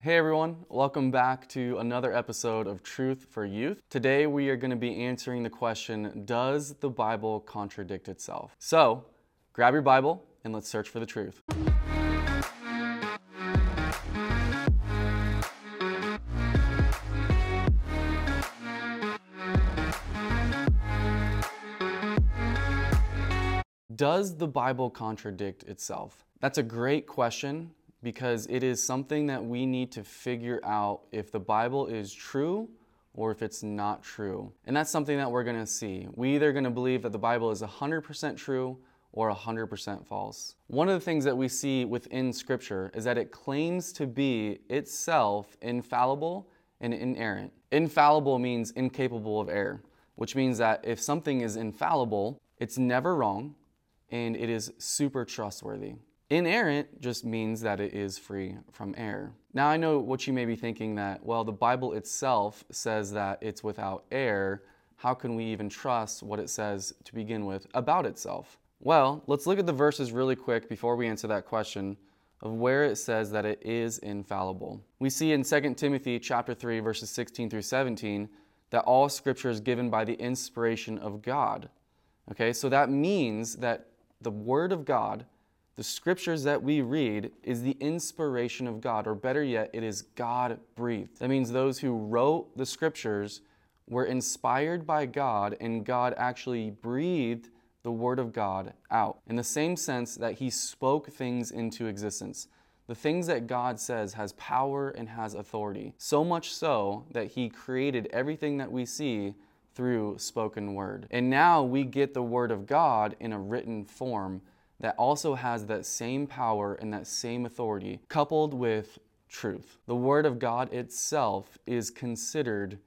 Hey everyone, welcome back to another episode of Truth for Youth. Today we are going to be answering the question, does the Bible contradict itself? So, grab your Bible and let's search for the truth. Does the Bible contradict itself? That's a great question, because it is something that we need to figure out if the Bible is true or if it's not true. And that's something that we're going to see. We either going to believe that the Bible is 100% true or 100% false. One of the things that we see within Scripture is that it claims to be itself infallible and inerrant. Infallible means incapable of error, which means that if something is infallible, it's never wrong and it is super trustworthy. Inerrant just means that it is free from error. Now I know what you may be thinking, that, well, the Bible itself says that it's without error. How can we even trust what it says to begin with about itself? Well, let's look at the verses really quick before we answer that question of where it says that it is infallible. We see in 2 Timothy chapter 3, verses 16 through 17, that all Scripture is given by the inspiration of God. Okay, so that means that the Word of God, the Scriptures that we read, is the inspiration of God, or better yet, it is God-breathed. That means those who wrote the Scriptures were inspired by God, and God actually breathed the Word of God out. In the same sense that He spoke things into existence. The things that God says has power and has authority. So much so that He created everything that we see through spoken word. And now we get the Word of God in a written form that also has that same power and that same authority, coupled with truth. The Word of God itself is considered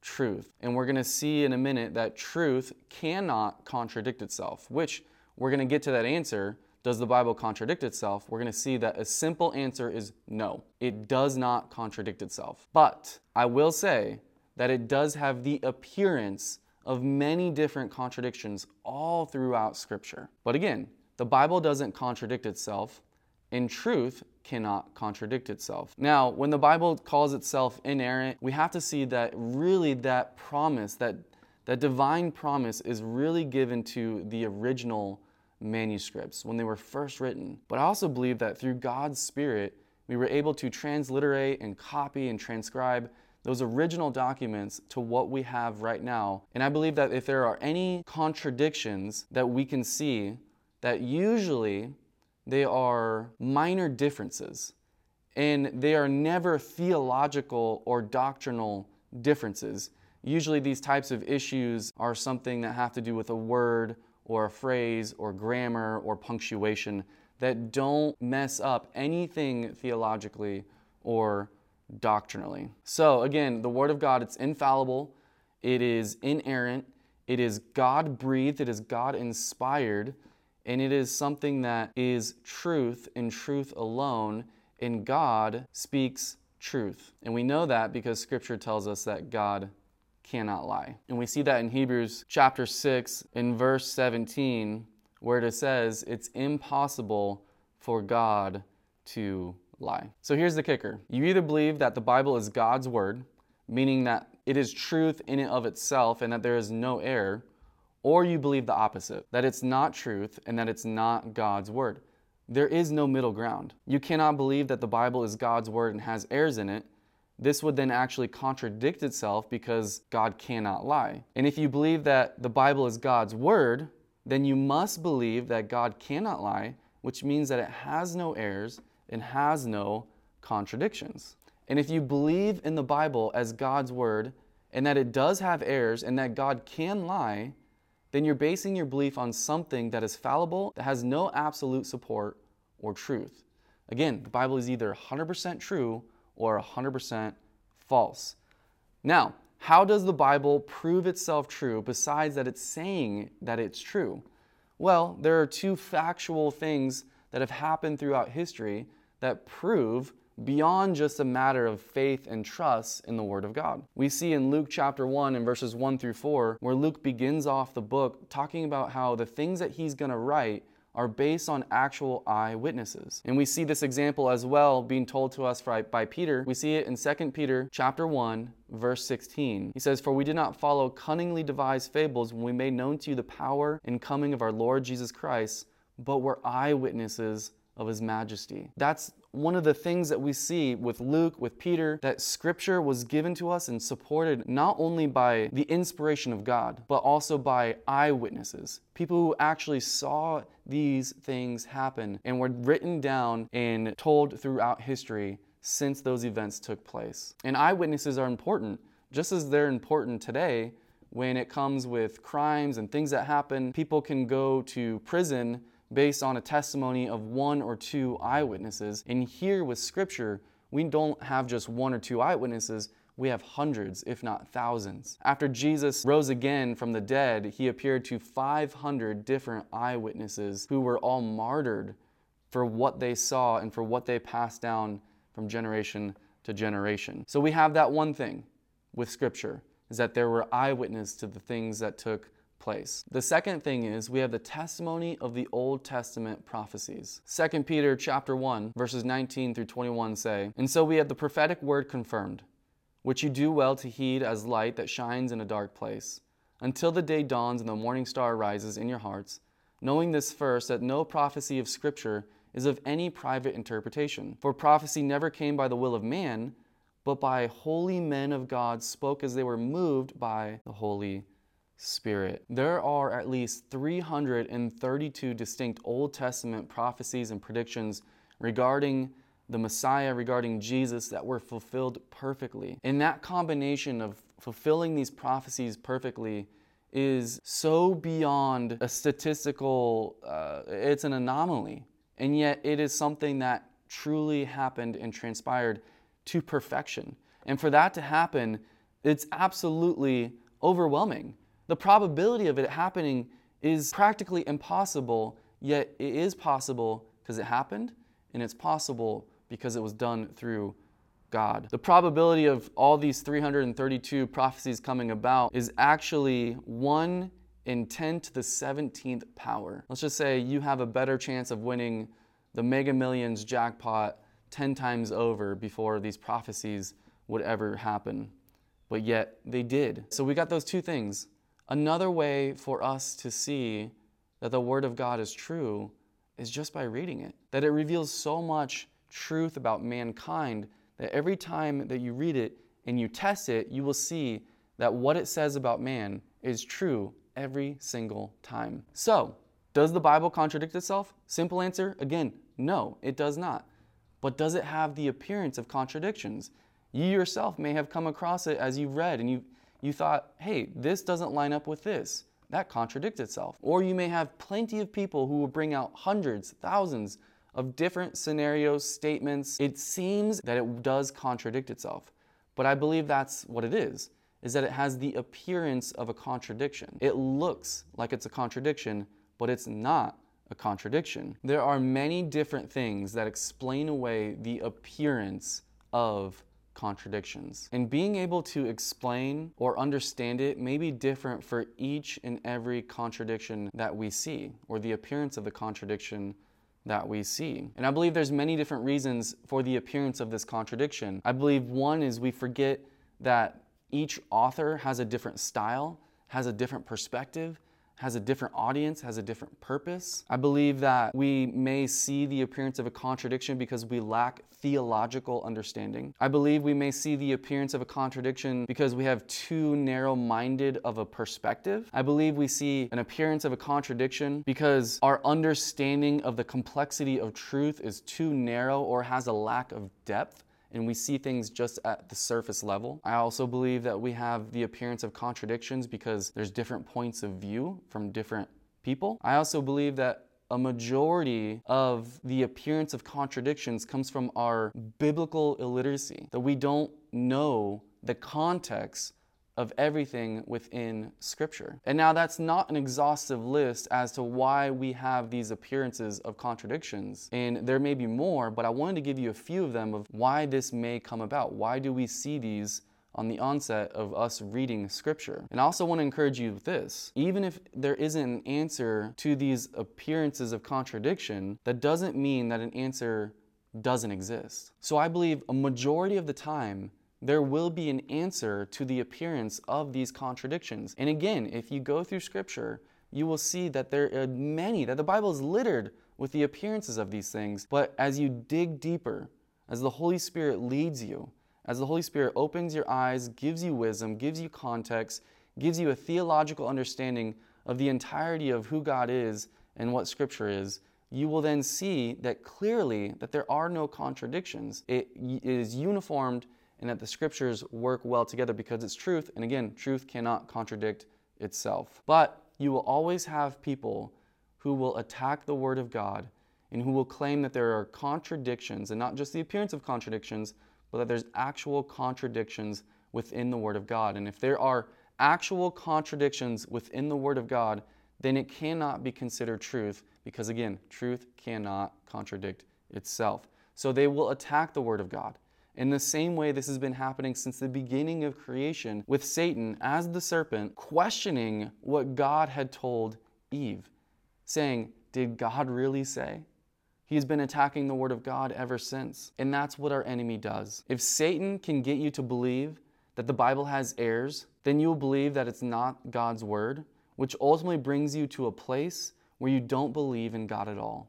truth. And we're going to see in a minute that truth cannot contradict itself, which we're going to get to that answer. Does the Bible contradict itself? We're going to see that a simple answer is no. It does not contradict itself. But I will say that it does have the appearance of many different contradictions all throughout Scripture. But again, the Bible doesn't contradict itself, and truth cannot contradict itself. Now, when the Bible calls itself inerrant, we have to see that really that promise, that divine promise, is really given to the original manuscripts when they were first written. But I also believe that through God's Spirit, we were able to transliterate and copy and transcribe those original documents to what we have right now. And I believe that if there are any contradictions that we can see, that usually they are minor differences, and they are never theological or doctrinal differences. Usually these types of issues are something that have to do with a word or a phrase or grammar or punctuation that don't mess up anything theologically or doctrinally. So again, the Word of God, it's infallible, it is inerrant, it is God-breathed, it is God-inspired, and it is something that is truth and truth alone, and God speaks truth. And we know that because Scripture tells us that God cannot lie. And we see that in Hebrews chapter 6 in verse 17, where it says it's impossible for God to lie. So here's the kicker. You either believe that the Bible is God's Word, meaning that it is truth in and of itself and that there is no error, or you believe the opposite, that it's not truth and that it's not God's Word. There is no middle ground. You cannot believe that the Bible is God's Word and has errors in it. This would then actually contradict itself because God cannot lie. And if you believe that the Bible is God's Word, then you must believe that God cannot lie, which means that it has no errors and has no contradictions. And if you believe in the Bible as God's Word and that it does have errors and that God can lie, then you're basing your belief on something that is fallible, that has no absolute support or truth. Again, the Bible is either 100% true or 100% false. Now, how does the Bible prove itself true besides that it's saying that it's true? Well, there are two factual things that have happened throughout history that prove beyond just a matter of faith and trust in the Word of God. We see in Luke chapter 1 and verses 1 through 4, where Luke begins off the book talking about how the things that he's going to write are based on actual eyewitnesses. And we see this example as well being told to us by Peter. We see it in 2 Peter chapter 1, verse 16. He says, "For we did not follow cunningly devised fables when we made known to you the power and coming of our Lord Jesus Christ, but were eyewitnesses of his majesty." That's one of the things that we see with Luke, with Peter, that scripture was given to us and supported not only by the inspiration of God, but also by eyewitnesses, people who actually saw these things happen and were written down and told throughout history since those events took place. And eyewitnesses are important, just as they're important today when it comes with crimes and things that happen. People can go to prison based on a testimony of one or two eyewitnesses. And here with scripture, we don't have just one or two eyewitnesses, we have hundreds, if not thousands. After Jesus rose again from the dead, he appeared to 500 different eyewitnesses who were all martyred for what they saw and for what they passed down from generation to generation. So we have that one thing with scripture, is that there were eyewitnesses to the things that took place. The second thing is we have the testimony of the Old Testament prophecies. 2 Peter chapter 1, verses 19 through 21 say, "And so we have the prophetic word confirmed, which you do well to heed as light that shines in a dark place, until the day dawns and the morning star rises in your hearts, knowing this first, that no prophecy of Scripture is of any private interpretation. For prophecy never came by the will of man, but by holy men of God spoke as they were moved by the Holy Spirit." There are at least 332 distinct Old Testament prophecies and predictions regarding the Messiah, regarding Jesus, that were fulfilled perfectly. And that combination of fulfilling these prophecies perfectly is so beyond a statistical, it's an anomaly. And yet it is something that truly happened and transpired to perfection. And for that to happen, it's absolutely overwhelming. The probability of it happening is practically impossible, yet it is possible because it happened, and it's possible because it was done through God. The probability of all these 332 prophecies coming about is actually 1 in 10 to the 17th power. Let's just say you have a better chance of winning the Mega Millions jackpot 10 times over before these prophecies would ever happen. But yet they did. So we got those two things. Another way for us to see that the Word of God is true is just by reading it. That it reveals so much truth about mankind that every time that you read it and you test it, you will see that what it says about man is true every single time. So, does the Bible contradict itself? Simple answer, again, no, it does not. But does it have the appearance of contradictions? You yourself may have come across it as you've read and you thought, hey, this doesn't line up with this. That contradicts itself. Or you may have plenty of people who will bring out hundreds, thousands of different scenarios, statements. It seems that it does contradict itself. But I believe that's what it is that it has the appearance of a contradiction. It looks like it's a contradiction, but it's not a contradiction. There are many different things that explain away the appearance of contradictions. And being able to explain or understand it may be different for each and every contradiction that we see, or the appearance of the contradiction that we see. And I believe there's many different reasons for the appearance of this contradiction. I believe one is we forget that each author has a different style, has a different perspective, has a different audience, has a different purpose. I believe that we may see the appearance of a contradiction because we lack theological understanding. I believe we may see the appearance of a contradiction because we have too narrow-minded of a perspective. I believe we see an appearance of a contradiction because our understanding of the complexity of truth is too narrow or has a lack of depth, and we see things just at the surface level. I also believe that we have the appearance of contradictions because there's different points of view from different people. I also believe that a majority of the appearance of contradictions comes from our biblical illiteracy, that we don't know the context of everything within Scripture. And now that's not an exhaustive list as to why we have these appearances of contradictions. And there may be more, but I wanted to give you a few of them of why this may come about. Why do we see these on the onset of us reading scripture. And I also want to encourage you with this. Even if there isn't an answer to these appearances of contradiction, that doesn't mean that an answer doesn't exist. So I believe a majority of the time, there will be an answer to the appearance of these contradictions. And again, if you go through scripture, you will see that there are many, that the Bible is littered with the appearances of these things. But as you dig deeper, as the Holy Spirit leads you, as the Holy Spirit opens your eyes, gives you wisdom, gives you context, gives you a theological understanding of the entirety of who God is and what Scripture is, you will then see that clearly that there are no contradictions. It is uniformed, and that the Scriptures work well together because it's truth. And again, truth cannot contradict itself. But you will always have people who will attack the Word of God and who will claim that there are contradictions, and not just the appearance of contradictions, but that there's actual contradictions within the Word of God. And if there are actual contradictions within the Word of God, then it cannot be considered truth because, again, truth cannot contradict itself. So they will attack the Word of God. In the same way, this has been happening since the beginning of creation, with Satan as the serpent questioning what God had told Eve, saying, "Did God really say?" He's been attacking the Word of God ever since. And that's what our enemy does. If Satan can get you to believe that the Bible has errors, then you'll believe that it's not God's Word, which ultimately brings you to a place where you don't believe in God at all.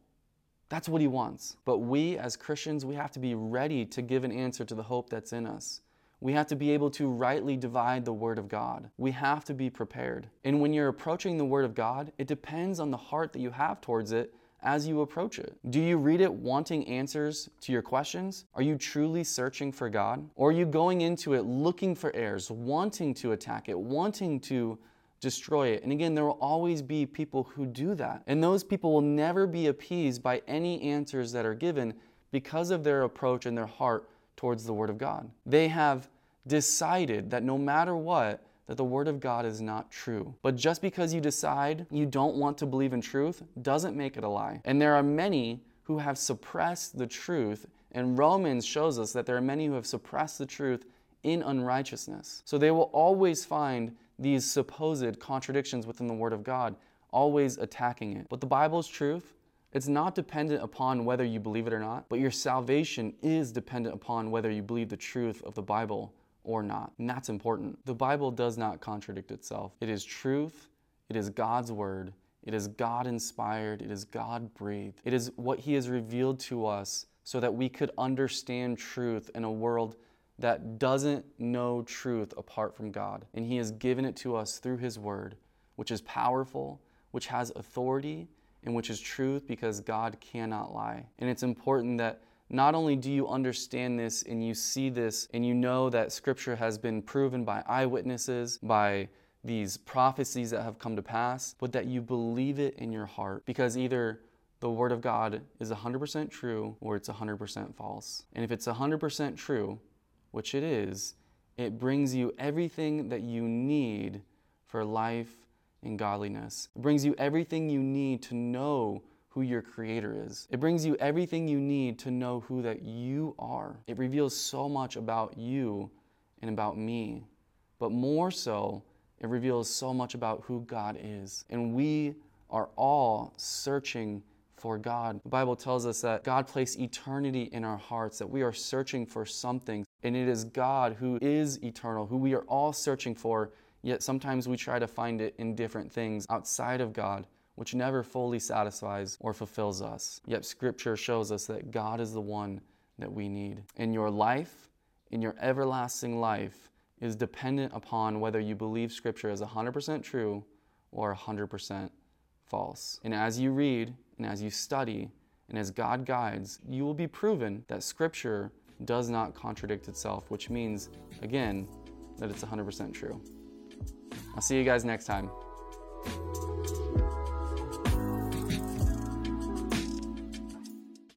That's what he wants. But we as Christians, we have to be ready to give an answer to the hope that's in us. We have to be able to rightly divide the Word of God. We have to be prepared. And when you're approaching the Word of God, it depends on the heart that you have towards it as you approach it. Do you read it wanting answers to your questions? Are you truly searching for God? Or are you going into it looking for errors, wanting to attack it, wanting to destroy it? And again, there will always be people who do that. And those people will never be appeased by any answers that are given because of their approach and their heart towards the Word of God. They have decided that no matter what, that the Word of God is not true. But just because you decide you don't want to believe in truth doesn't make it a lie. And there are many who have suppressed the truth, and Romans shows us that there are many who have suppressed the truth in unrighteousness. So they will always find these supposed contradictions within the Word of God, always attacking it. But the Bible's truth, it's not dependent upon whether you believe it or not, but your salvation is dependent upon whether you believe the truth of the Bible or not. And that's important. The Bible does not contradict itself. It is truth. It is God's Word. It is God-inspired. It is God-breathed. It is what He has revealed to us so that we could understand truth in a world that doesn't know truth apart from God. And He has given it to us through His Word, which is powerful, which has authority, and which is truth because God cannot lie. And it's important that not only do you understand this and you see this and you know that Scripture has been proven by eyewitnesses, by these prophecies that have come to pass, but that you believe it in your heart, because either the Word of God is 100% true or it's 100% false. And if it's 100% true, which it is, it brings you everything that you need for life and godliness. It brings you everything you need to know who your Creator is. It brings you everything you need to know who that you are. It reveals so much about you and about me, but more so, it reveals so much about who God is. And we are all searching for God. The Bible tells us that God placed eternity in our hearts, that we are searching for something, and it is God who is eternal, who we are all searching for, yet sometimes we try to find it in different things outside of God, which never fully satisfies or fulfills us. Yet Scripture shows us that God is the one that we need. And your life, in your everlasting life, is dependent upon whether you believe Scripture is 100% true or 100% false. And as you read, and as you study, and as God guides, you will be proven that Scripture does not contradict itself, which means, again, that it's 100% true. I'll see you guys next time.